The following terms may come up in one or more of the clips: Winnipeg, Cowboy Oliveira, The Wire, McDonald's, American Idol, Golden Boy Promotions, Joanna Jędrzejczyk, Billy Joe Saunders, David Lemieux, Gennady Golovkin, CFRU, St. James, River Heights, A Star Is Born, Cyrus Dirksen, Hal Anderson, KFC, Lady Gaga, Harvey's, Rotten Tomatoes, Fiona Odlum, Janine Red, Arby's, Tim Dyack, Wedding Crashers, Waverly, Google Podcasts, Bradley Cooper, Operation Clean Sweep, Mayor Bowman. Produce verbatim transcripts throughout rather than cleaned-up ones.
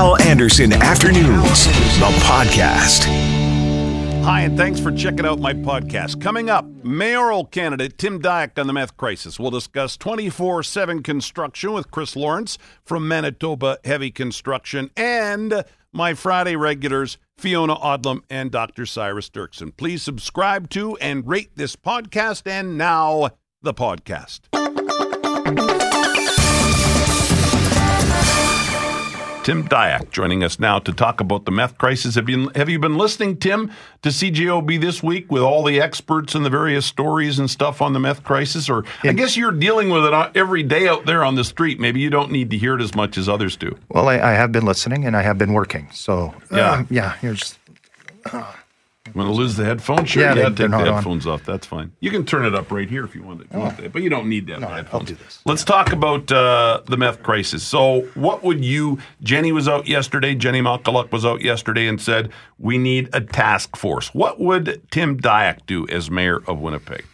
Hal Anderson Afternoons, the podcast. Hi, and thanks for checking out my podcast. Coming up, mayoral candidate Tim Dyack on the meth crisis. We'll discuss twenty-four seven construction with Chris Lawrence from Manitoba Heavy Construction, and my Friday regulars, Fiona Odlum and Doctor Cyrus Dirksen. Please subscribe to and rate this podcast, and now the podcast. Tim Dyack joining us now to talk about the meth crisis. Have you, have you been listening, Tim, to C J O B this week with all the experts and the various stories and stuff on the meth crisis? Or I guess you're dealing with it every day out there on the street. Maybe you don't need to hear it as much as others do. Well, I, I have been listening, and I have been working. So, yeah, uh, yeah you're just... Uh. You want to lose the headphones? Sure, yeah, yeah they, take the headphones on. Off. That's fine. You can turn it up right here if you want to. Oh. Want but you don't need that no, headphones. I'll do this. Let's talk about uh, the meth crisis. So what would you – Jenny was out yesterday. Jenny Malkaluk was out yesterday and said, we need a task force. What would Tim Dyack do as mayor of Winnipeg?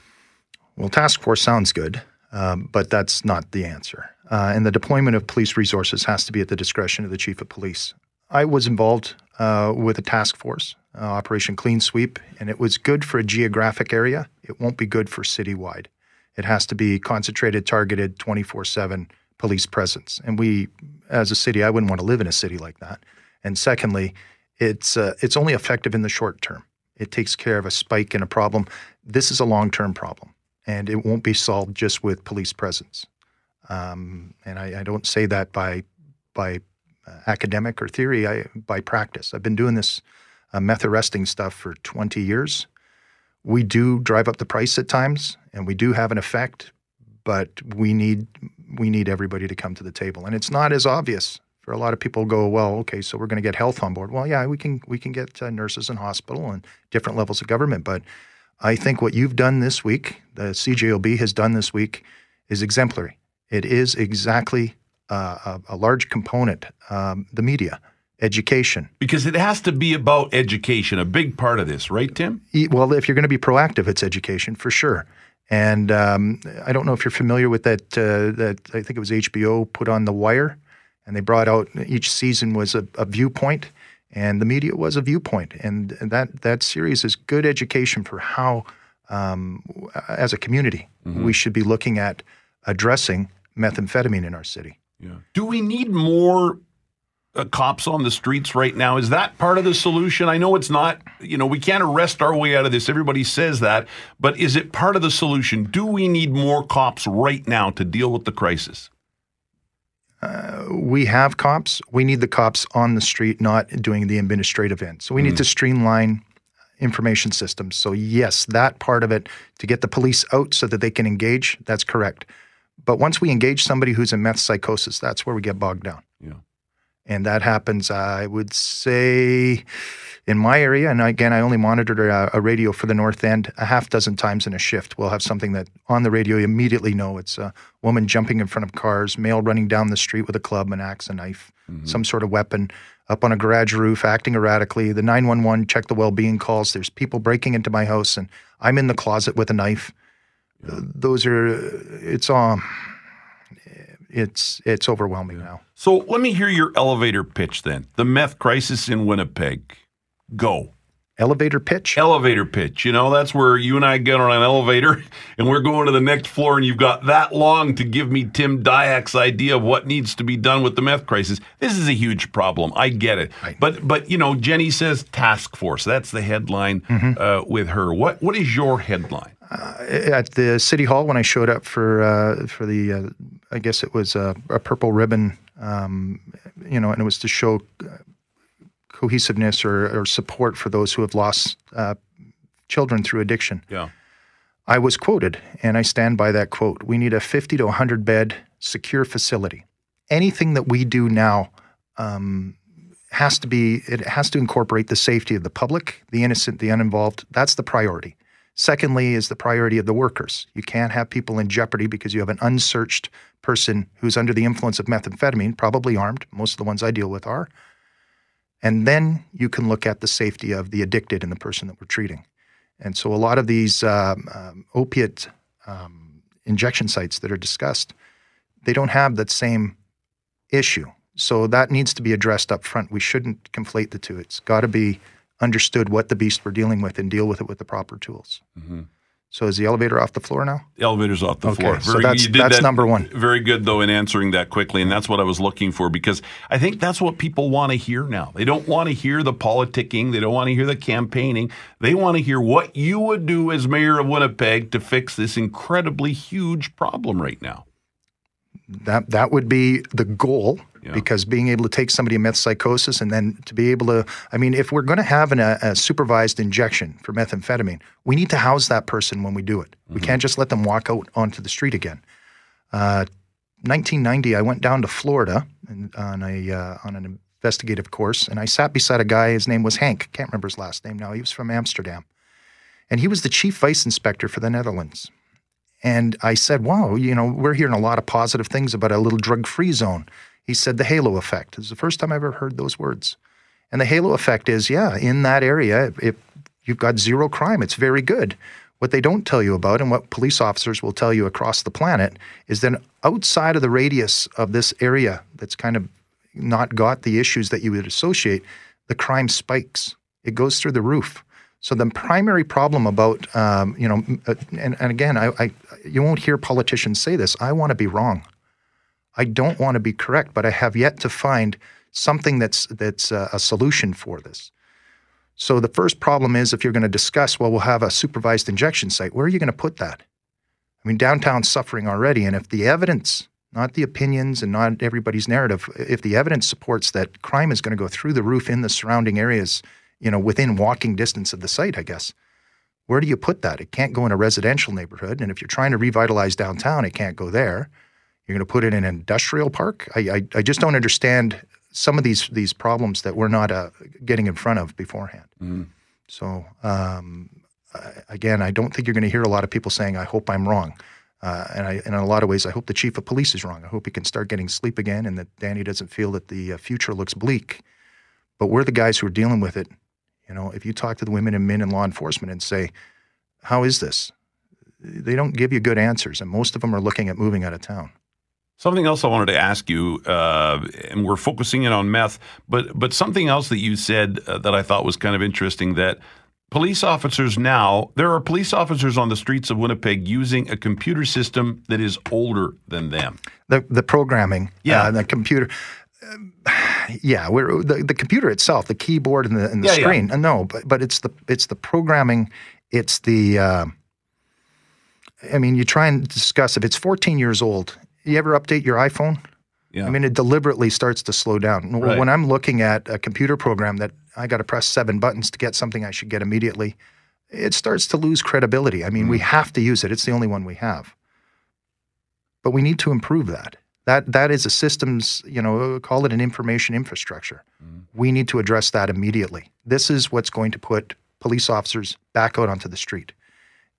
Well, task force sounds good, um, but that's not the answer. Uh, and the deployment of police resources has to be at the discretion of the chief of police. I was involved uh, with a task force. Uh, Operation Clean Sweep, and it was good for a geographic area. It won't be good for citywide. It has to be concentrated, targeted, twenty-four seven police presence. And we, as a city, I wouldn't want to live in a city like that. And secondly, it's uh, it's only effective in the short term. It takes care of a spike in a problem. This is a long-term problem, and it won't be solved just with police presence. Um, and I, I don't say that by by uh, academic or theory, I, by practice. I've been doing this Uh, meth arresting stuff for twenty years. We do drive up the price at times, and we do have an effect, but we need we need everybody to come to the table. And it's not as obvious. For a lot of people go, well, okay, so we're going to get health on board. Well, yeah, we can, we can get uh, nurses in hospital and different levels of government. But I think what you've done this week, the C J O B has done this week, is exemplary. It is exactly uh, a, a large component, um, the media. Education. Because it has to be about education, a big part of this, right, Tim? Well, if you're going to be proactive, it's education for sure. And um, I don't know if you're familiar with that, uh, that I think it was H B O put on The Wire, and they brought out each season was a, a viewpoint, and the media was a viewpoint. And that, that series is good education for how, um, as a community, mm-hmm. we should be looking at addressing methamphetamine in our city. Yeah. Do we need more Uh, cops on the streets right now? Is that part of the solution? I know it's not, you know, we can't arrest our way out of this. Everybody says that, but is it part of the solution? Do we need more cops right now to deal with the crisis? Uh, we have cops. We need the cops on the street, not doing the administrative end. So we mm. need to streamline information systems. So yes, that part of it, to get the police out so that they can engage, that's correct. But once we engage somebody who's in meth psychosis, that's where we get bogged down. Yeah. And that happens, uh, I would say, in my area, and again, I only monitored a, a radio for the North End a half dozen times in a shift. We'll have something that on the radio you immediately know. It's a woman jumping in front of cars, male running down the street with a club, an axe, a knife, mm-hmm. some sort of weapon, up on a garage roof, acting erratically. The nine one one, check the well-being calls. There's people breaking into my house, and I'm in the closet with a knife. Yeah. Uh, those are, it's um. It's it's overwhelming yeah. now. So let me hear your elevator pitch then. The meth crisis in Winnipeg. Go. Elevator pitch? Elevator pitch. You know, that's where you and I get on an elevator and we're going to the next floor, and you've got that long to give me Tim Dyack's idea of what needs to be done with the meth crisis. This is a huge problem. I get it. Right. But, but you know, Jenny says task force. That's the headline mm-hmm. uh, with her. What What is your headline? Uh, at the City Hall, when I showed up for uh, for the, uh, I guess it was a, a purple ribbon, um, you know, and it was to show cohesiveness or, or support for those who have lost uh, children through addiction. Yeah, I was quoted, and I stand by that quote. We need a fifty to one hundred bed secure facility. Anything that we do now um, has to be, it has to incorporate the safety of the public, the innocent, the uninvolved. That's the priority. Secondly is the priority of the workers. You can't have people in jeopardy because you have an unsearched person who's under the influence of methamphetamine, probably armed. Most of the ones I deal with are. And then you can look at the safety of the addicted and the person that we're treating. And so a lot of these um, um, opiate um, injection sites that are discussed, they don't have that same issue. So that needs to be addressed up front. We shouldn't conflate the two. It's got to be understood what the beast we're dealing with and deal with it with the proper tools. Mm-hmm. So is the elevator off the floor now? The elevator's off the okay, floor. Very, so that's, that's that, number one. Very good, though, in answering that quickly, and that's what I was looking for, because I think that's what people want to hear now. They don't want to hear the politicking. They don't want to hear the campaigning. They want to hear what you would do as mayor of Winnipeg to fix this incredibly huge problem right now. That that would be the goal, yeah. Because being able to take somebody with psychosis and then to be able to, I mean, if we're going to have an, a, a supervised injection for methamphetamine, we need to house that person when we do it. Mm-hmm. We can't just let them walk out onto the street again. Uh, nineteen ninety, I went down to Florida and, on a uh, on an investigative course, and I sat beside a guy. His name was Hank. Can't remember his last name now. He was from Amsterdam, and he was the chief vice inspector for the Netherlands. And I said, wow, you know, we're hearing a lot of positive things about a little drug-free zone. He said the halo effect. It was the first time I ever heard those words. And the halo effect is, yeah, in that area, if you've got zero crime, it's very good. What they don't tell you about and what police officers will tell you across the planet is then outside of the radius of this area that's kind of not got the issues that you would associate, the crime spikes. It goes through the roof. So the primary problem about, um, you know, and, and again, I, I you won't hear politicians say this. I want to be wrong. I don't want to be correct, but I have yet to find something that's that's a, a solution for this. So the first problem is if you're going to discuss, well, we'll have a supervised injection site. Where are you going to put that? I mean, downtown's suffering already, and if the evidence, not the opinions and not everybody's narrative, if the evidence supports that crime is going to go through the roof in the surrounding areas, you know, within walking distance of the site, I guess. Where do you put that? It can't go in a residential neighborhood. And if you're trying to revitalize downtown, it can't go there. You're going to put it in an industrial park? I, I, I just don't understand some of these these problems that we're not uh, getting in front of beforehand. Mm. So, um, again, I don't think you're going to hear a lot of people saying, I hope I'm wrong. Uh, and, I, and in a lot of ways, I hope the chief of police is wrong. I hope he can start getting sleep again and that Danny doesn't feel that the future looks bleak. But we're the guys who are dealing with it. You know, if you talk to the women and men in law enforcement and say, how is this? They don't give you good answers, and most of them are looking at moving out of town. Something else I wanted to ask you, uh, and we're focusing in on meth, but but something else that you said uh, that I thought was kind of interesting, that police officers now, there are police officers on the streets of Winnipeg using a computer system that is older than them. The, the programming, yeah, uh, the computer... Yeah, we're the, the computer itself, the keyboard and the, and the yeah, screen. Yeah. No, but but it's the it's the programming. It's the. Uh, I mean, you try and discuss if it's fourteen years old. You ever update your iPhone? Yeah. I mean, it deliberately starts to slow down. Right. When I'm looking at a computer program that I got to press seven buttons to get something I should get immediately, it starts to lose credibility. I mean, mm. we have to use it. It's the only one we have. But we need to improve that. That that is a systems, you know, call it an information infrastructure. Mm. We need to address that immediately. This is what's going to put police officers back out onto the street.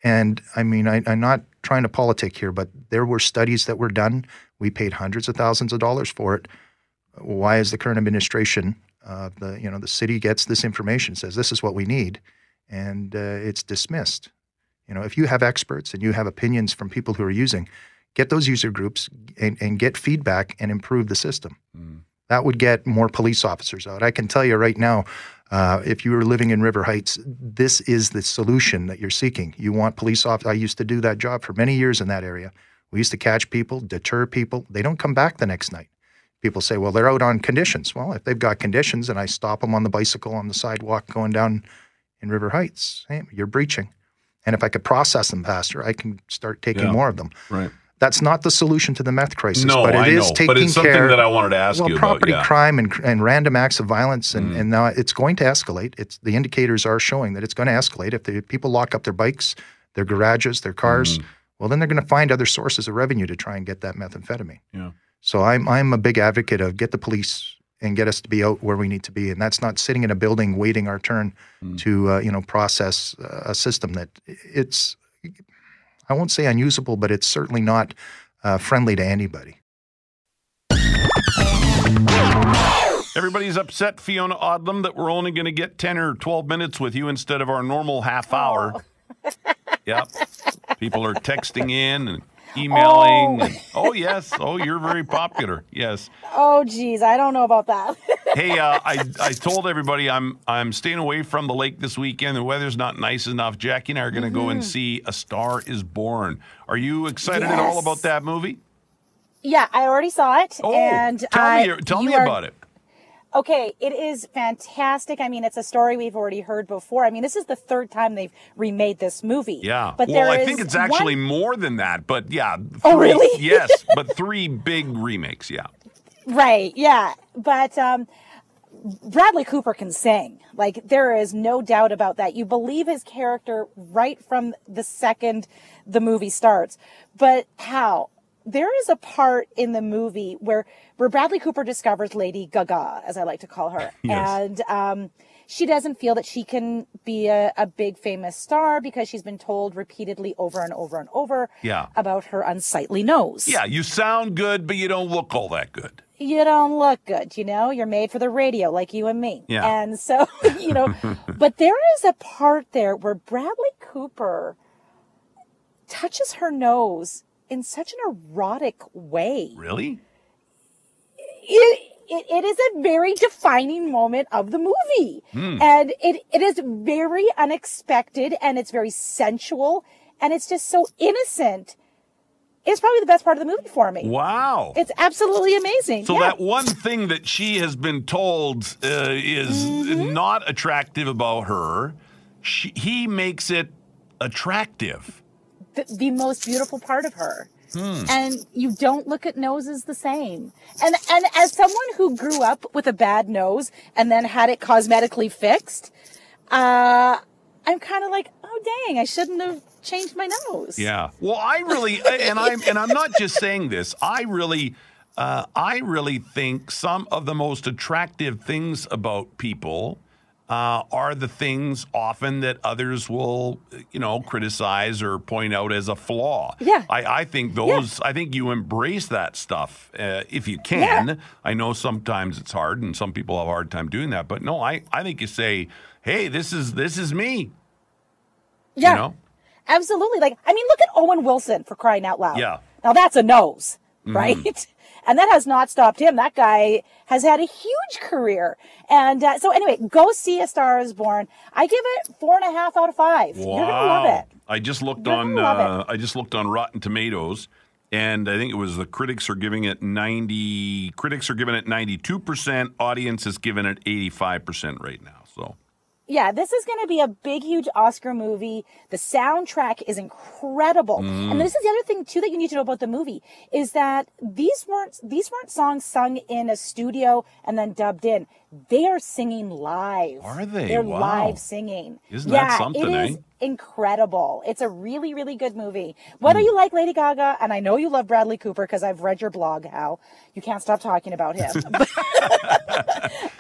And I mean, I, I'm not trying to politic here, but there were studies that were done. We paid hundreds of thousands of dollars for it. Why is the current administration, uh, the you know, the city gets this information, says this is what we need, and uh, it's dismissed. You know, if you have experts and you have opinions from people who are using. Get those user groups and, and get feedback and improve the system. Mm. That would get more police officers out. I can tell you right now, uh, if you were living in River Heights, this is the solution that you're seeking. You want police officers. I used to do that job for many years in that area. We used to catch people, deter people. They don't come back the next night. People say, well, they're out on conditions. Well, if they've got conditions and I stop them on the bicycle on the sidewalk going down in River Heights, hey, you're breaching. And if I could process them faster, I can start taking yeah. more of them. Right. That's not the solution to the meth crisis, no, but it I is know, taking care. But it's something care, that I wanted to ask well, you about. Well, property yeah. crime and, and random acts of violence, and, mm. and now it's going to escalate. It's the indicators are showing that it's going to escalate. If the people lock up their bikes, their garages, their cars, mm. well, then they're going to find other sources of revenue to try and get that methamphetamine. Yeah. So I'm I'm a big advocate of get the police and get us to be out where we need to be, and that's not sitting in a building waiting our turn mm. to uh, you know process uh, a system that it's. I won't say unusable, but it's certainly not uh, friendly to anybody. Everybody's upset, Fiona Odlum, that we're only going to get ten or twelve minutes with you instead of our normal half hour. Oh. Yep. People are texting in and emailing. Oh, oh yes. Oh, you're very popular. Yes. Oh, geez. I don't know about that. Hey, uh, I, I told everybody I'm I'm staying away from the lake this weekend. The weather's not nice enough. Jackie and I are going to mm-hmm. go and see A Star Is Born. Are you excited yes. at all about that movie? Yeah, I already saw it. Oh, and tell I, me, tell me are, about it. Okay, it is fantastic. I mean, it's a story we've already heard before. I mean, this is the third time they've remade this movie. Yeah, but well, I think it's actually one... more than that. But yeah, three, oh really? Yes, but three big remakes. Yeah, right. Yeah, but um, Bradley Cooper can sing. Like there is no doubt about that. You believe his character right from the second the movie starts. But how? There is a part in the movie where, where Bradley Cooper discovers Lady Gaga, as I like to call her. Yes. And um, she doesn't feel that she can be a, a big famous star because she's been told repeatedly over and over and over yeah. about her unsightly nose. Yeah, you sound good, but you don't look all that good. You don't look good, you know? You're made for the radio like you and me. Yeah. And so, you know, but there is a part there where Bradley Cooper touches her nose in such an erotic way. Really? It, it, it is a very defining moment of the movie. Mm. And it, it is very unexpected, and it's very sensual, and it's just so innocent. It's probably the best part of the movie for me. Wow. It's absolutely amazing. So yeah. that one thing that she has been told uh, is mm-hmm. not attractive about her, she, he makes it attractive. The, the most beautiful part of her. Hmm. And you don't look at noses the same. And and as someone who grew up with a bad nose and then had it cosmetically fixed, uh, I'm kind of like, oh, dang, I shouldn't have changed my nose. Yeah. Well, I really, and I'm and I'm not just saying this. I really, uh, I really think some of the most attractive things about people Uh, are the things often that others will, you know, criticize or point out as a flaw. Yeah. I, I think those, yeah. I think you embrace that stuff uh, if you can. Yeah. I know sometimes it's hard and some people have a hard time doing that. But no, I, I think you say, hey, this is, this is me. Yeah. You know? Absolutely. Like, I mean, look at Owen Wilson, for crying out loud. Yeah. Now that's a nose, mm-hmm. right? And that has not stopped him. That guy has had a huge career. And uh, so anyway, go see A Star Is Born. I give it four and a half out of five. Wow. You're going to love it. I just looked You're on uh, I just looked on Rotten Tomatoes, and I think it was the critics are giving it ninety critics are giving it ninety-two percent, audience is giving it eighty-five percent right now. So yeah, this is going to be a big, huge Oscar movie. The soundtrack is incredible. Mm. And this is the other thing, too, that you need to know about the movie is that these weren't these weren't songs sung in a studio and then dubbed in. They are singing live. Are they? They're wow. live singing. Isn't yeah, that something, it is eh? incredible. It's a really, really good movie. Whether mm. you like Lady Gaga, and I know you love Bradley Cooper because I've read your blog, Hal. You can't stop talking about him.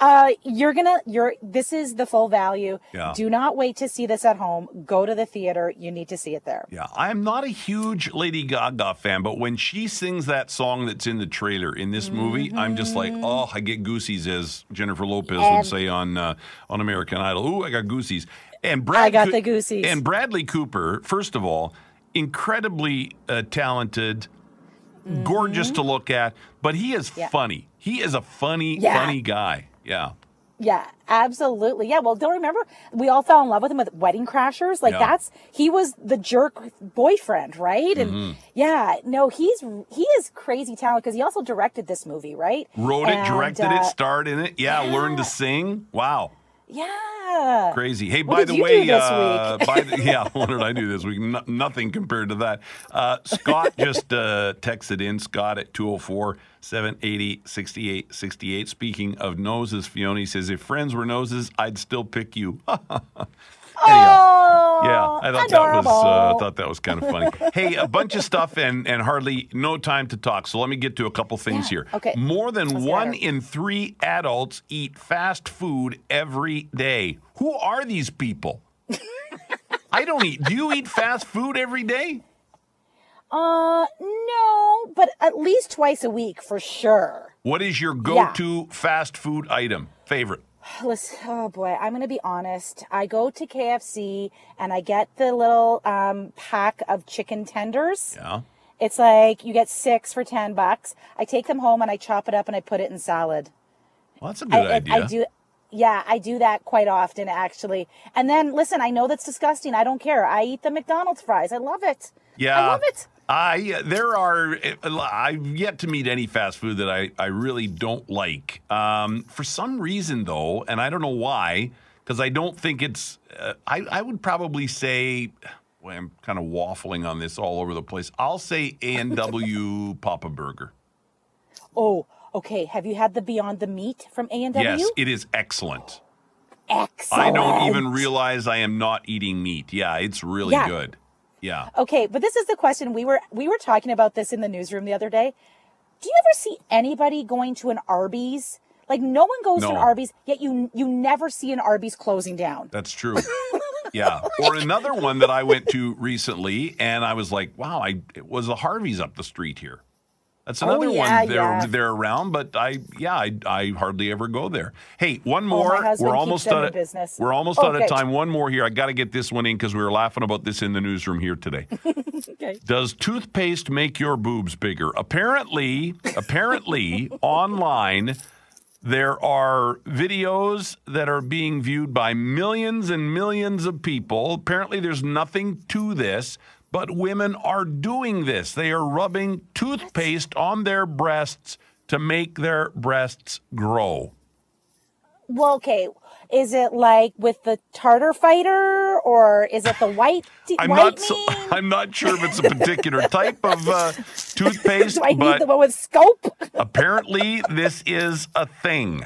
uh, you're gonna, you're. This is the full value. Yeah. Do not wait to see this at home. Go to the theater. You need to see it there. Yeah, I'm not a huge Lady Gaga fan, but when she sings that song that's in the trailer in this mm-hmm. movie, I'm just like, oh, I get goosies as Jennifer for Lopez and, would say on uh, on American Idol. Ooh, I got goosies. And Brad I got Co- the goosies. And Bradley Cooper, first of all, incredibly uh, talented, mm-hmm. gorgeous to look at, but he is yeah. funny. He is a funny, yeah. funny guy. Yeah. Yeah, absolutely. Yeah, well, don't remember, we all fell in love with him with Wedding Crashers. Like yeah. that's, he was the jerk boyfriend, right? And mm-hmm. yeah, no, he's, he is crazy talented because he also directed this movie, right? Wrote and, it, directed uh, it, starred in it. Yeah, yeah, learned to sing. Wow. Yeah. Crazy. Hey, by the way, uh, by the, yeah, what did I do this week? No, nothing compared to that. Uh, Scott just uh, texted in, Scott at two oh four, seven eight zero, six eight six eight. Speaking of noses, Fiona says, if friends were noses, I'd still pick you. Oh, yeah, I thought adorable. that was uh, I thought that was kind of funny. Hey, a bunch of stuff and, and hardly no time to talk. So let me get to a couple things yeah. here. Okay. More than Let's one in three adults eat fast food every day. Who are these people? I don't eat. Do you eat fast food every day? Uh, no, but at least twice a week for sure. What is your go-to yeah. fast food item favorite? Listen, oh boy, I'm going to be honest. I go to K F C and I get the little um, pack of chicken tenders. Yeah. It's like you get six for ten bucks. I take them home and I chop it up and I put it in salad. Well, that's a good I, idea. I, I do. Yeah, I do that quite often, actually. And then, listen, I know that's disgusting. I don't care. I eat the McDonald's fries. I love it. Yeah. I love it. I, there are, I've yet to meet any fast food that I, I really don't like. Um, for some reason, though, and I don't know why, because I don't think it's, uh, I, I would probably say, well, I'm kind of waffling on this all over the place. I'll say A and W Papa Burger. Oh, okay, have you had the Beyond the Meat from A and W? Yes, it is excellent. Excellent. I don't even realize I am not eating meat. Yeah, it's really yeah. good. Yeah. Okay, but this is the question. We were we were talking about this in the newsroom the other day. Do you ever see anybody going to an Arby's? Like, no one goes no. to an Arby's, yet you you never see an Arby's closing down. That's true. Yeah. Or another one that I went to recently, and I was like, wow, I it was a Harvey's up the street here. That's another oh, yeah, one they're, yeah. they're around, but I, yeah, I, I hardly ever go there. Hey, one more. Oh, we're almost out of business. We're almost okay. out of time. One more here. I got to get this one in because we were laughing about this in the newsroom here today. Okay. Does toothpaste make your boobs bigger? Apparently, apparently online, there are videos that are being viewed by millions and millions of people. Apparently, there's nothing to this. But women are doing this. They are rubbing toothpaste on their breasts to make their breasts grow. Well, okay. Is it like with the tartar fighter or is it the white I'm whitening? Not so, I'm not sure if it's a particular type of uh, toothpaste. Do I need but the one with scope? Apparently, this is a thing.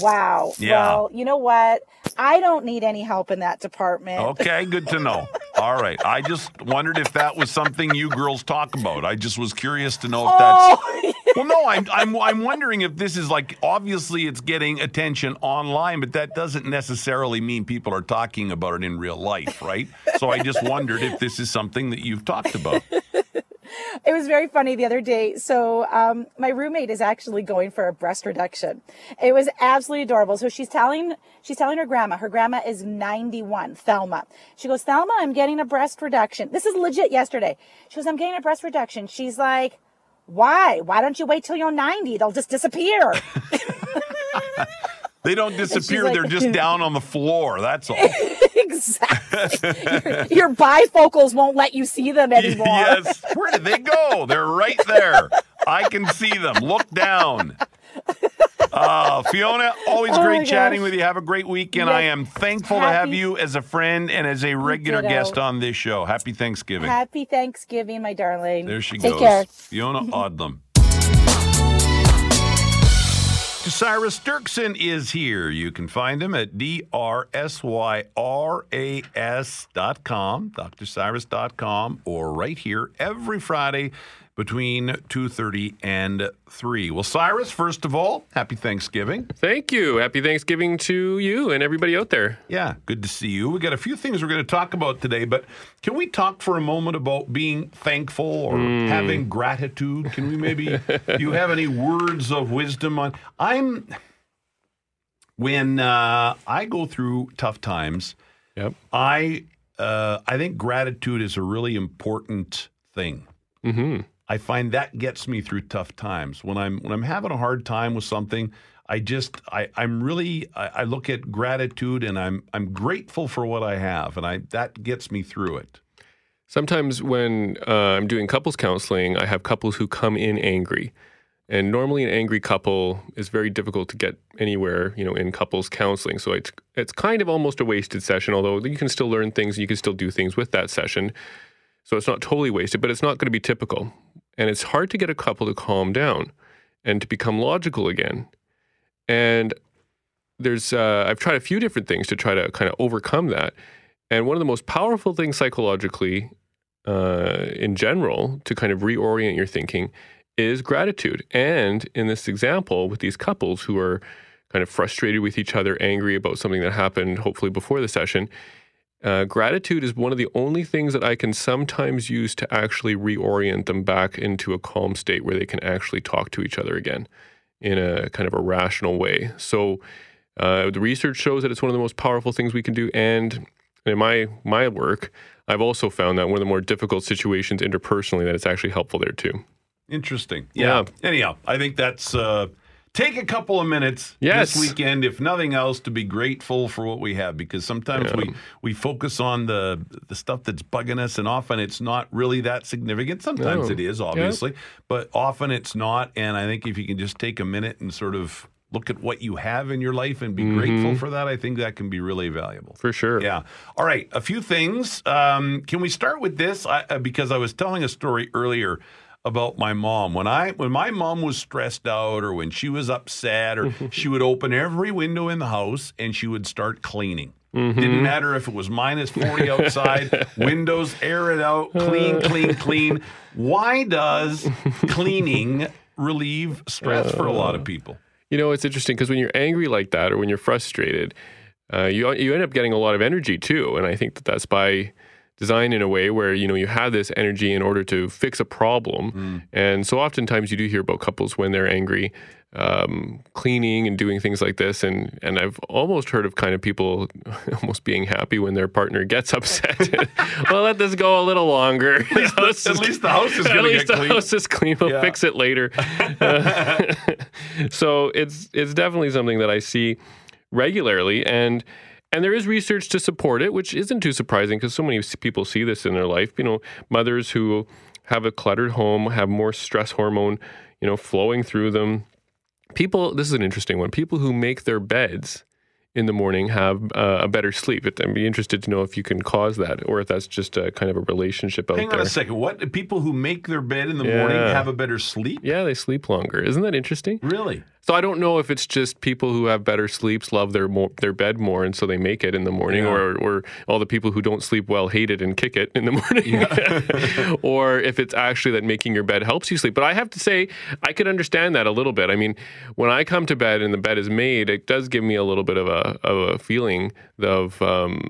Wow. Yeah. Well, you know what? I don't need any help in that department. Okay, good to know. All right. I just wondered if that was something you girls talk about. I just was curious to know if oh. that's... Well, no, I'm, I'm, I'm wondering if this is like, obviously it's getting attention online, but that doesn't necessarily mean people are talking about it in real life, right? So I just wondered if this is something that you've talked about. It was very funny the other day. So um, my roommate is actually going for a breast reduction. It was absolutely adorable. So she's telling she's telling her grandma. Her grandma is ninety-one, Thelma. She goes, Thelma, I'm getting a breast reduction. This is legit yesterday. She goes, I'm getting a breast reduction. She's like, why? Why don't you wait till you're ninety? They'll just disappear. They don't disappear. Like, they're just down on the floor. That's all. Exactly. your, your bifocals won't let you see them anymore. Yes. Where did they go? They're right there. I can see them. Look down. Uh, Fiona, always oh great chatting with you. Have a great weekend. Yeah. I am thankful Happy, to have you as a friend and as a regular guest on this show. Happy Thanksgiving. Happy Thanksgiving, my darling. There she Take goes. Care. Fiona Odlum. Cyrus Dirksen is here. You can find him at D R C Y R U S dot com, D R cyrus dot com, or right here every Friday between two thirty and three. Well, Cyrus, first of all, happy Thanksgiving. Thank you. Happy Thanksgiving to you and everybody out there. Yeah, good to see you. We got a few things we're going to talk about today, but can we talk for a moment about being thankful or mm. having gratitude? Can we maybe, do you have any words of wisdom on, I'm, when uh, I go through tough times, yep. I, uh, I think gratitude is a really important thing. Mm-hmm. I find that gets me through tough times. When I'm when I'm having a hard time with something, I just I, I'm really I, I look at gratitude and I'm I'm grateful for what I have, and I that gets me through it. Sometimes when uh, I'm doing couples counseling, I have couples who come in angry, and normally an angry couple is very difficult to get anywhere, you know, in couples counseling. So it's it's kind of almost a wasted session, although you can still learn things, you can still do things with that session. So it's not totally wasted, but it's not going to be typical. And it's hard to get a couple to calm down and to become logical again. And there's uh, I've tried a few different things to try to kind of overcome that. And one of the most powerful things psychologically uh, in general to kind of reorient your thinking is gratitude. And in this example with these couples who are kind of frustrated with each other, angry about something that happened hopefully before the session, Uh, gratitude is one of the only things that I can sometimes use to actually reorient them back into a calm state where they can actually talk to each other again in a kind of a rational way. So uh, the research shows that it's one of the most powerful things we can do. And in my my work, I've also found that one of the more difficult situations interpersonally, that it's actually helpful there too. Interesting. Yeah. yeah. Anyhow, I think that's, uh, take a couple of minutes yes. this weekend, if nothing else, to be grateful for what we have, because sometimes yeah. we, we focus on the the stuff that's bugging us, and often it's not really that significant. Sometimes no. it is, obviously, yeah. but often it's not. And I think if you can just take a minute and sort of look at what you have in your life and be mm-hmm. grateful for that, I think that can be really valuable. For sure. Yeah. All right. A few things. Um, can we start with this? I, because I was telling a story earlier about my mom. When I when my mom was stressed out, or when she was upset, or she would open every window in the house and she would start cleaning. Mm-hmm. Didn't matter if it was minus forty outside, windows, air it out, clean, clean, clean. Why does cleaning relieve stress uh, for a lot of people? You know, it's interesting, because when you're angry like that, or when you're frustrated, uh, you you end up getting a lot of energy too. And I think that that's by design in a way where, you know, you have this energy in order to fix a problem. Mm. And so oftentimes you do hear about couples when they're angry, um, cleaning and doing things like this. And, and I've almost heard of kind of people almost being happy when their partner gets upset. Well, let this go a little longer. At least the, the, at least the house is going to get clean. At least the house is clean. We'll yeah. fix it later. uh, so it's, it's definitely something that I see regularly. And And there is research to support it, which isn't too surprising, because so many people see this in their life. You know, mothers who have a cluttered home have more stress hormone, you know, flowing through them. People, this is an interesting one. People who make their beds in the morning have uh, a better sleep. I'd be interested to know if you can cause that, or if that's just a kind of a relationship out there. Hang on a second. What? People who make their bed in the yeah. morning have a better sleep? Yeah, they sleep longer. Isn't that interesting? Really? So I don't know if it's just people who have better sleeps love their more, their bed more, and so they make it in the morning, yeah. or or all the people who don't sleep well hate it and kick it in the morning, yeah. or if it's actually that making your bed helps you sleep. But I have to say, I could understand that a little bit. I mean, when I come to bed and the bed is made, it does give me a little bit of a of a feeling of um,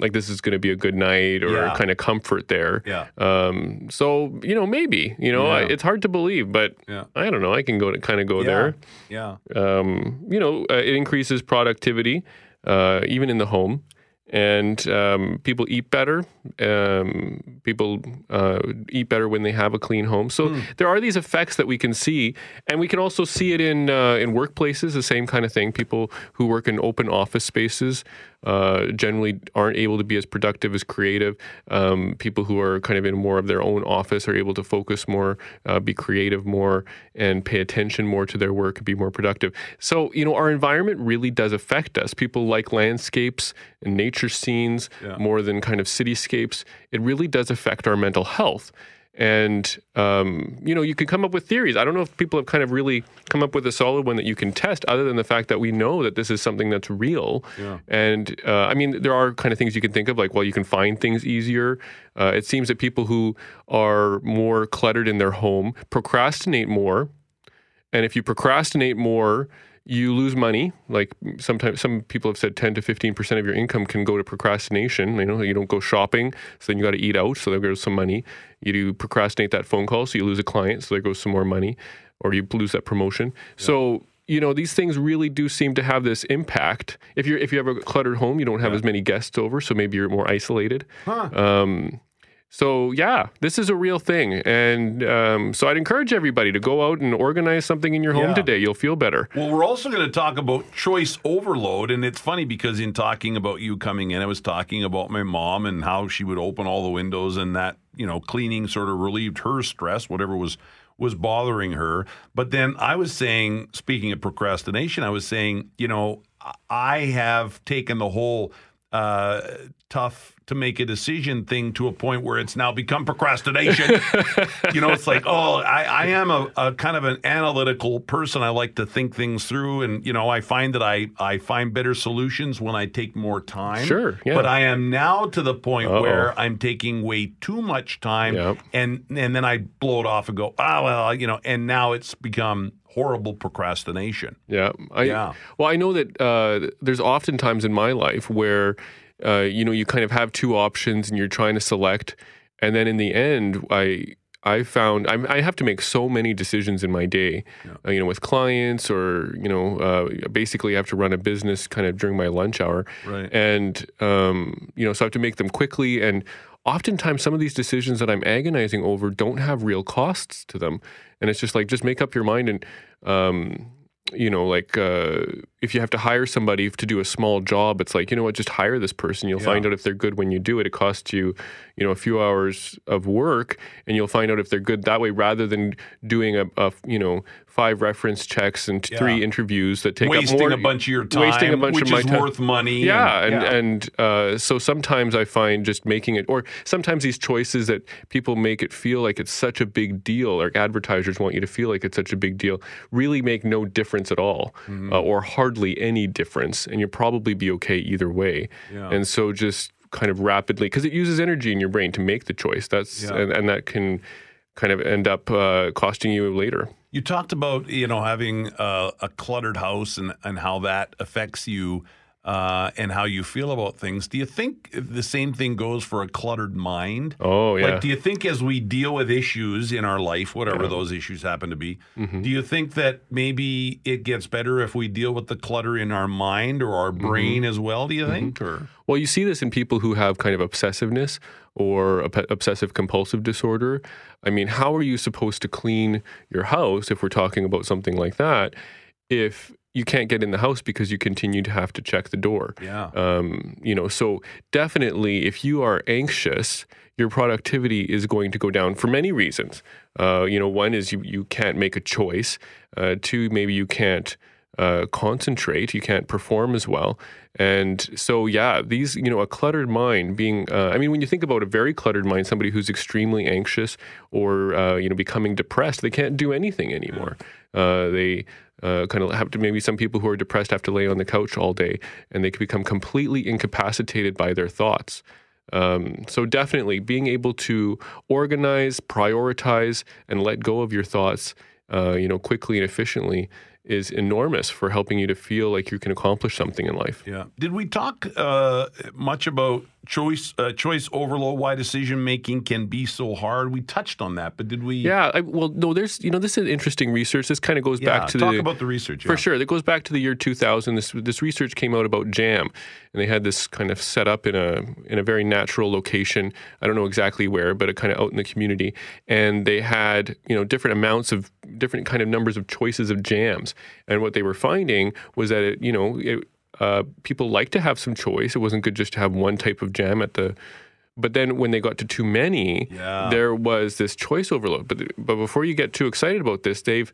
like this is going to be a good night, or yeah. kind of comfort there. Yeah. Um. So you know, maybe you know, yeah. I, it's hard to believe, but yeah. I don't know. I can go to kind of go yeah. there. Yeah. Um, you know, uh, it increases productivity, uh, even in the home, and um, people eat better. Um, people uh, eat better when they have a clean home. So mm. there are these effects that we can see, and we can also see it in uh, in workplaces. The same kind of thing. People who work in open office spaces uh, generally aren't able to be as productive, as creative. Um, people who are kind of in more of their own office are able to focus more, uh, be creative more, and pay attention more to their work and be more productive. So you know, our environment really does affect us. People like landscapes and nature scenes yeah. more than kind of cityscapes. It really does affect our mental health. And, um, you know, you can come up with theories. I don't know if people have kind of really come up with a solid one that you can test, other than the fact that we know that this is something that's real. Yeah. And, uh, I mean, there are kind of things you can think of, like, well, you can find things easier. Uh, it seems that people who are more cluttered in their home procrastinate more. And if you procrastinate more, you lose money. Like sometimes some people have said ten to fifteen percent of your income can go to procrastination. You know, you don't go shopping, so then you got to eat out, so there goes some money. You do procrastinate that phone call, so you lose a client, so there goes some more money, or you lose that promotion. Yeah. So, you know, these things really do seem to have this impact. If you're, if you have a cluttered home, you don't have yeah. as many guests over, so maybe you're more isolated. Huh. Um, So, yeah, this is a real thing. And um, so I'd encourage everybody to go out and organize something in your home yeah. today. You'll feel better. Well, we're also going to talk about choice overload. And it's funny, because in talking about you coming in, I was talking about my mom and how she would open all the windows, and that, you know, cleaning sort of relieved her stress, whatever was was bothering her. But then I was saying, speaking of procrastination, I was saying, you know, I have taken the whole uh, tough to make a decision thing to a point where it's now become procrastination. You know, it's like, oh, I, I am a, a kind of an analytical person. I like to think things through. And, you know, I find that I, I find better solutions when I take more time. Sure. Yeah. But I am now to the point Uh-oh. where I'm taking way too much time. Yep. And, and then I blow it off and go, ah, oh, well, you know, and now it's become horrible procrastination. Yeah. I, yeah. Well, I know that uh, there's oftentimes in my life where Uh, you know, you kind of have two options and you're trying to select. And then in the end, I I found I'm, I have to make so many decisions in my day, yeah. uh, you know, with clients, or, you know, uh, basically I have to run a business kind of during my lunch hour. Right. And, um, you know, so I have to make them quickly. And oftentimes some of these decisions that I'm agonizing over don't have real costs to them. And it's just like, just make up your mind. And, um, you know, like uh, if you have to hire somebody to do a small job, it's like, you know what, just hire this person. You'll yeah. find out if they're good when you do it. It costs you, you know, a few hours of work, and you'll find out if they're good that way, rather than doing a, a you know, five reference checks and yeah. three interviews that take wasting up more, a bunch of your time, wasting a bunch which of my is time. worth money. Yeah, and and, yeah. and uh, so sometimes I find just making it, or sometimes these choices that people make it feel like it's such a big deal, or advertisers want you to feel like it's such a big deal, really make no difference at all, mm-hmm. uh, or hardly any difference, and you'll probably be okay either way. Yeah. And so just kind of rapidly, because it uses energy in your brain to make the choice. That's yeah. and, and that can kind of end up uh, costing you later. You talked about, you know, having uh, a cluttered house and, and how that affects you uh, and how you feel about things. Do you think the same thing goes for a cluttered mind? Oh, yeah. Like, do you think as we deal with issues in our life, whatever yeah. those issues happen to be, mm-hmm. do you think that maybe it gets better if we deal with the clutter in our mind or our brain mm-hmm. as well, do you mm-hmm. think? Or Well, you see this in people who have kind of obsessiveness or obsessive-compulsive disorder. I mean, how are you supposed to clean your house, if we're talking about something like that, if you can't get in the house because you continue to have to check the door? Yeah. Um, you know, so definitely if you are anxious, your productivity is going to go down for many reasons. Uh, you know, one is you, you can't make a choice. Uh, two, maybe you can't uh, concentrate. You can't perform as well. And so, yeah, these, you know, a cluttered mind being, uh, I mean, when you think about a very cluttered mind, somebody who's extremely anxious or, uh, you know, becoming depressed, they can't do anything anymore. Uh, they... Uh, kind of have to, maybe some people who are depressed have to lay on the couch all day, and they can become completely incapacitated by their thoughts. Um, so definitely being able to organize, prioritize, and let go of your thoughts, uh, you know, quickly and efficiently is enormous for helping you to feel like you can accomplish something in life. Yeah. Did we talk uh, much about choice uh, choice overload, why decision making can be so hard? We touched on that, but did we? Yeah. I, well, no, there's, you know, this is interesting research. This kind of goes yeah, back to talk the, about the research. Yeah. For sure. It goes back to the year two thousand. This this research came out about jam, and they had this kind of set up in a, in a very natural location. I don't know exactly where, but it kind of out in the community. And they had, you know, different amounts of different kind of numbers of choices of jams. And what they were finding was that, it, you know, it, Uh, people like to have some choice. It wasn't good just to have one type of jam at the, but then when they got to too many, yeah. there was this choice overload. But but before you get too excited about this, Dave,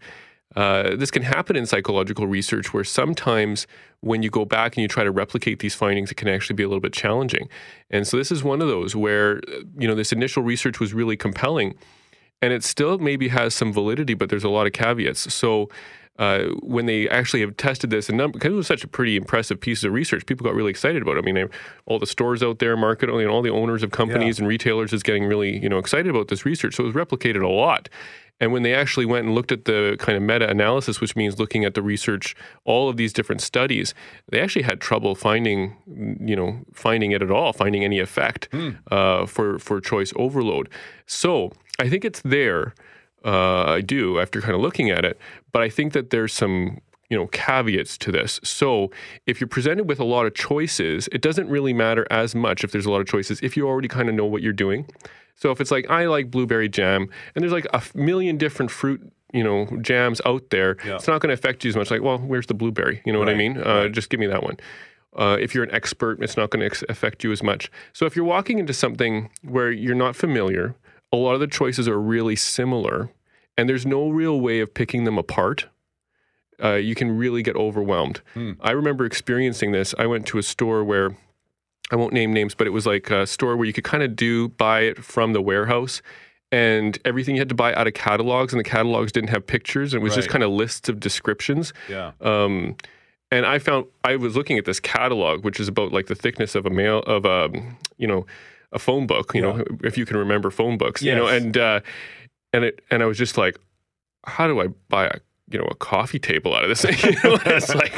uh, this can happen in psychological research where sometimes when you go back and you try to replicate these findings, it can actually be a little bit challenging. And so this is one of those where, you know, this initial research was really compelling, and it still maybe has some validity, but there's a lot of caveats. So Uh, when they actually have tested this, and number, because it was such a pretty impressive piece of research, people got really excited about it. I mean, all the stores out there, market only, and all the owners of companies yeah. and retailers is getting really, you know, excited about this research. So it was replicated a lot. And when they actually went and looked at the kind of meta-analysis, which means looking at the research, all of these different studies, they actually had trouble finding, you know, finding it at all, finding any effect mm. uh, for for choice overload. So I think it's there. Uh, I do after kind of looking at it, but I think that there's some, you know, caveats to this. So if you're presented with a lot of choices, it doesn't really matter as much if there's a lot of choices, if you already kind of know what you're doing. So if it's like, I like blueberry jam, and there's like a million different fruit, you know, jams out there, yeah. it's not going to affect you as much. Like, well, where's the blueberry? You know right, what I mean? Uh, right. Just give me that one. Uh, if you're an expert, it's not going to ex- affect you as much. So if you're walking into something where you're not familiar, a lot of the choices are really similar, and there's no real way of picking them apart. Uh, you can really get overwhelmed. Mm. I remember experiencing this. I went to a store where, I won't name names, but it was like a store where you could kind of do buy it from the warehouse, and everything you had to buy out of catalogs, and the catalogs didn't have pictures, and it was right. just kind of lists of descriptions. Yeah. Um, and I found, I was looking at this catalog, which is about like the thickness of a mail, of a, you know, a phone book, you yeah. know, if you can remember phone books, yes. you know, and, uh, and it, and I was just like, how do I buy a, you know, a coffee table out of this thing? You know, it's like,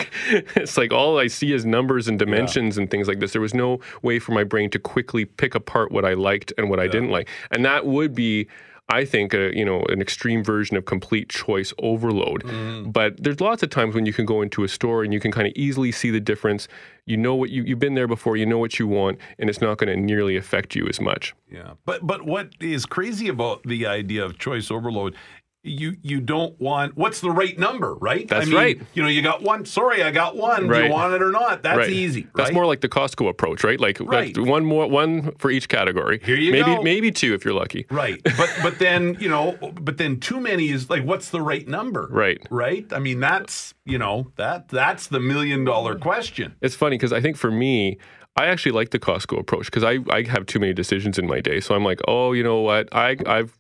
it's like all I see is numbers and dimensions yeah. and things like this. There was no way for my brain to quickly pick apart what I liked and what yeah. I didn't like. And that would be I think, a, you know, an extreme version of complete choice overload. Mm. But there's lots of times when you can go into a store and you can kind of easily see the difference. You know what, you, you've been there before, you know what you want, and it's not going to nearly affect you as much. Yeah, but but what is crazy about the idea of choice overload, you you don't want, what's the right number, right? That's I mean, right. You know, you got one, sorry, I got one, right. Do you want it or not? That's right. Easy, right? That's more like the Costco approach, right? Like right. one more, one for each category. Here you maybe, go. Maybe two if you're lucky. Right, but but then, you know, but then too many is like, what's the right number? Right. Right? I mean, that's, you know, that that's the million dollar question. It's funny, because I think for me, I actually like the Costco approach, because I, I have too many decisions in my day. So I'm like, oh, you know what, I, I've,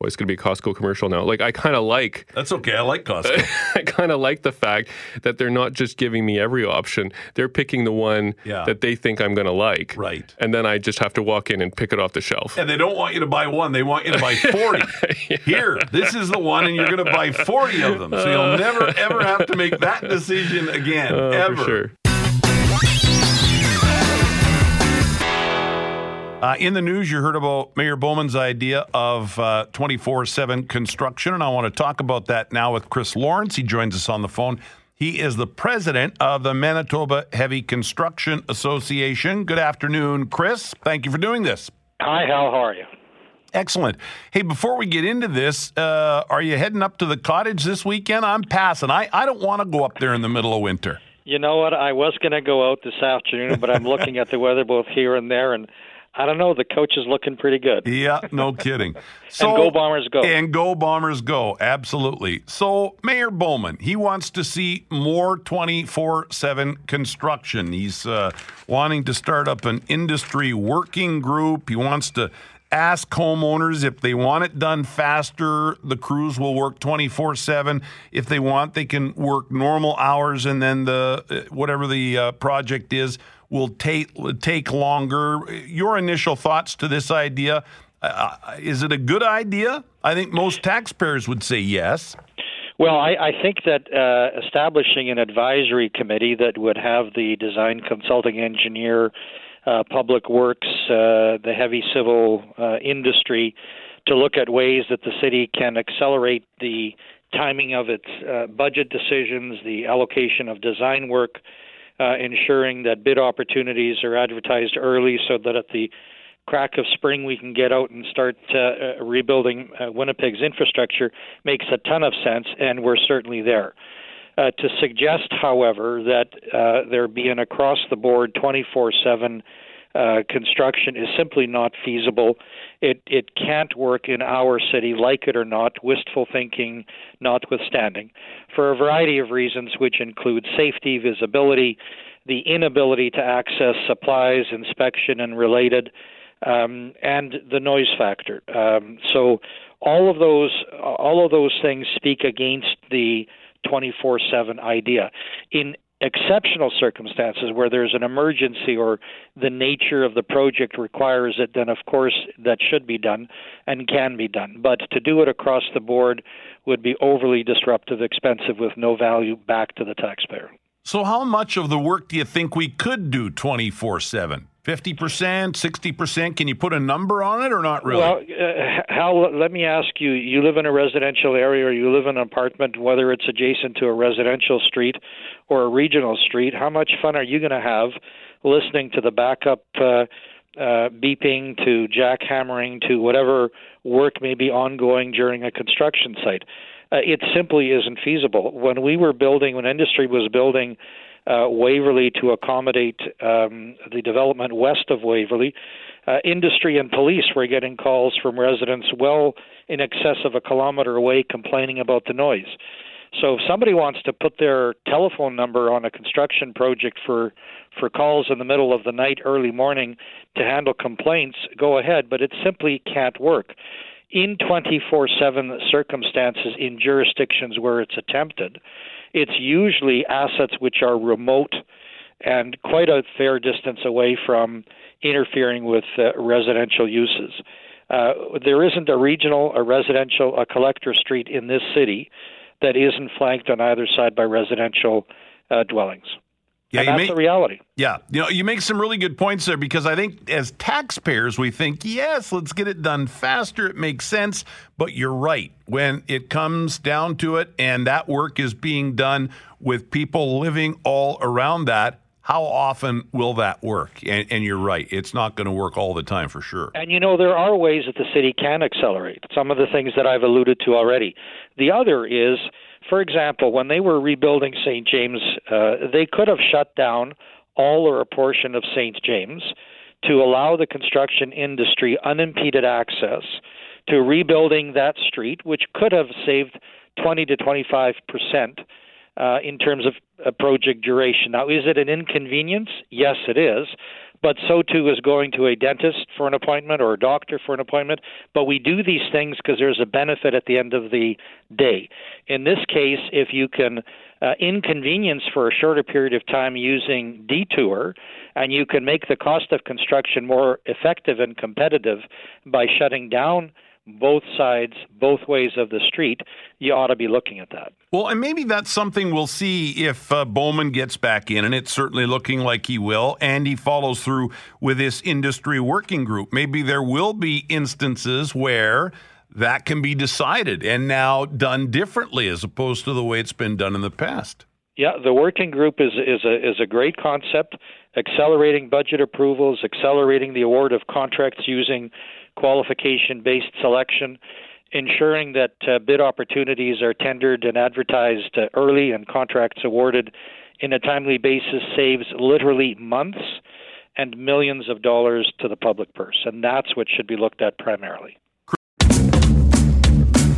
well, it's going to be a Costco commercial now. Like, I kind of like... That's okay. I like Costco. I kind of like the fact that they're not just giving me every option. They're picking the one yeah. that they think I'm going to like. Right. And then I just have to walk in and pick it off the shelf. And they don't want you to buy one. They want you to buy forty. yeah. Here, this is the one, and you're going to buy forty of them. So you'll never, ever have to make that decision again, uh, ever. For sure. Uh, in the news, you heard about Mayor Bowman's idea of uh, twenty-four seven construction, and I want to talk about that now with Chris Lawrence. He joins us on the phone. He is the president of the Manitoba Heavy Construction Association. Good afternoon, Chris. Thank you for doing this. Hi, Hal. How are you? Excellent. Hey, before we get into this, uh, are you heading up to the cottage this weekend? I'm passing. I, I don't want to go up there in the middle of winter. You know what? I was going to go out this afternoon, but I'm looking at the weather both here and there, and I don't know. The coach is looking pretty good. Yeah, no kidding. So, and go Bombers go. And go Bombers go. Absolutely. So Mayor Bowman, he wants to see more twenty-four seven construction. He's uh, wanting to start up an industry working group. He wants to ask homeowners if they want it done faster, the crews will work twenty-four seven. If they want, they can work normal hours, and then the whatever the uh, project is will take take longer. Your initial thoughts to this idea, uh, is it a good idea? I think most taxpayers would say yes. Well, I, I think that uh, establishing an advisory committee that would have the design consulting engineer, Uh, public works, uh, the heavy civil uh, industry, to look at ways that the city can accelerate the timing of its uh, budget decisions, the allocation of design work, uh, ensuring that bid opportunities are advertised early so that at the crack of spring we can get out and start uh, rebuilding uh, Winnipeg's infrastructure makes a ton of sense, and we're certainly there. Uh, to suggest, however, that uh, there be an across-the-board twenty-four seven uh, construction is simply not feasible. It it can't work in our city, like it or not, wistful thinking notwithstanding, for a variety of reasons, which include safety, visibility, the inability to access supplies, inspection, and related, um, and the noise factor. Um, so all of those all of those things speak against the twenty-four seven idea. In exceptional circumstances where there's an emergency or the nature of the project requires it, then of course that should be done and can be done. But to do it across the board would be overly disruptive, expensive, with no value back to the taxpayer. So how much of the work do you think we could do twenty-four seven? fifty percent, sixty percent? Can you put a number on it or not really? Well, uh, Hal, let me ask you, you live in a residential area or you live in an apartment, whether it's adjacent to a residential street or a regional street, how much fun are you going to have listening to the backup uh, uh, beeping, to jackhammering, to whatever work may be ongoing during a construction site? Uh, it simply isn't feasible. When we were building, when industry was building Uh, Waverly to accommodate um, the development west of Waverly, Uh, industry and police were getting calls from residents well in excess of a kilometer away complaining about the noise. So if somebody wants to put their telephone number on a construction project for, for calls in the middle of the night, early morning to handle complaints, go ahead, but it simply can't work. In twenty-four seven circumstances, in jurisdictions where it's attempted, it's usually assets which are remote and quite a fair distance away from interfering with uh, residential uses. Uh, there isn't a regional, a residential, a collector street in this city that isn't flanked on either side by residential uh, dwellings. Yeah, and that's make, the reality. Yeah. You know, you make some really good points there, because I think as taxpayers, we think, yes, let's get it done faster. It makes sense. But you're right. When it comes down to it and that work is being done with people living all around that, how often will that work? And, and you're right. It's not going to work all the time for sure. And, you know, there are ways that the city can accelerate some of the things that I've alluded to already. The other is, for example, when they were rebuilding Saint James, uh, they could have shut down all or a portion of Saint James to allow the construction industry unimpeded access to rebuilding that street, which could have saved twenty to twenty-five percent uh, in terms of uh, project duration. Now, is it an inconvenience? Yes, it is. But so too is going to a dentist for an appointment or a doctor for an appointment. But we do these things because there's a benefit at the end of the day. In this case, if you can uh, inconvenience for a shorter period of time using detour, and you can make the cost of construction more effective and competitive by shutting down both sides, both ways of the street, you ought to be looking at that. Well, and maybe that's something we'll see if uh, Bowman gets back in, and it's certainly looking like he will, and he follows through with this industry working group. Maybe there will be instances where that can be decided and now done differently as opposed to the way it's been done in the past. Yeah, the working group is, is a is a great concept, accelerating budget approvals, accelerating the award of contracts using qualification-based selection, ensuring that uh, bid opportunities are tendered and advertised uh, early and contracts awarded in a timely basis saves literally months and millions of dollars to the public purse. And that's what should be looked at primarily.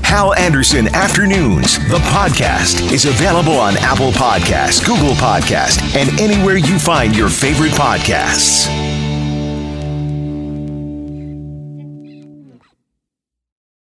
Hal Anderson Afternoons, the podcast, is available on Apple Podcasts, Google Podcasts, and anywhere you find your favorite podcasts.